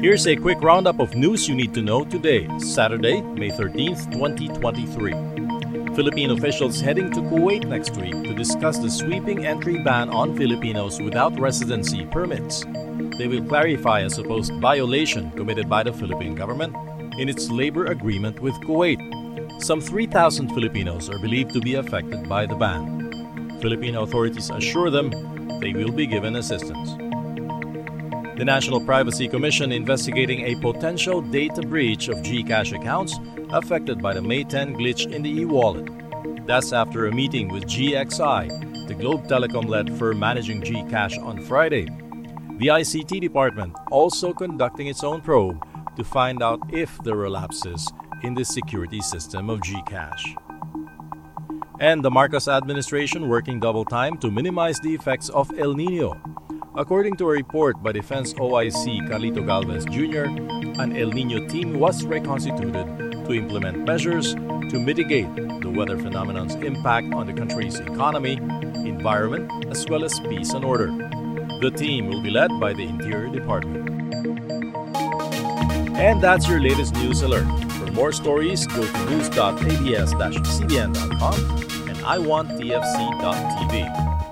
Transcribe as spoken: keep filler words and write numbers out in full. Here's a quick roundup of news you need to know today, Saturday, May thirteenth, twenty twenty-three. Philippine officials heading to Kuwait next week to discuss the sweeping entry ban on Filipinos without residency permits. They will clarify a supposed violation committed by the Philippine government in its labor agreement with Kuwait. Some three thousand Filipinos are believed to be affected by the ban. Philippine authorities assure them they will be given assistance. The National Privacy Commission investigating a potential data breach of GCash accounts affected by the May tenth glitch in the e-wallet. That's after a meeting with G X I, the Globe Telecom-led firm managing GCash, on Friday. The I C T department also conducting its own probe to find out if there are lapses in the security system of GCash. And the Marcos administration working double time to minimize the effects of El Niño. According to a report by Defense O I C Carlito Galvez Junior, an El Niño team was reconstituted to implement measures to mitigate the weather phenomenon's impact on the country's economy, environment, as well as peace and order. The team will be led by the Interior Department. And that's your latest news alert. For more stories, go to news dot a b s dash c b n dot com and i want t f c dot t v.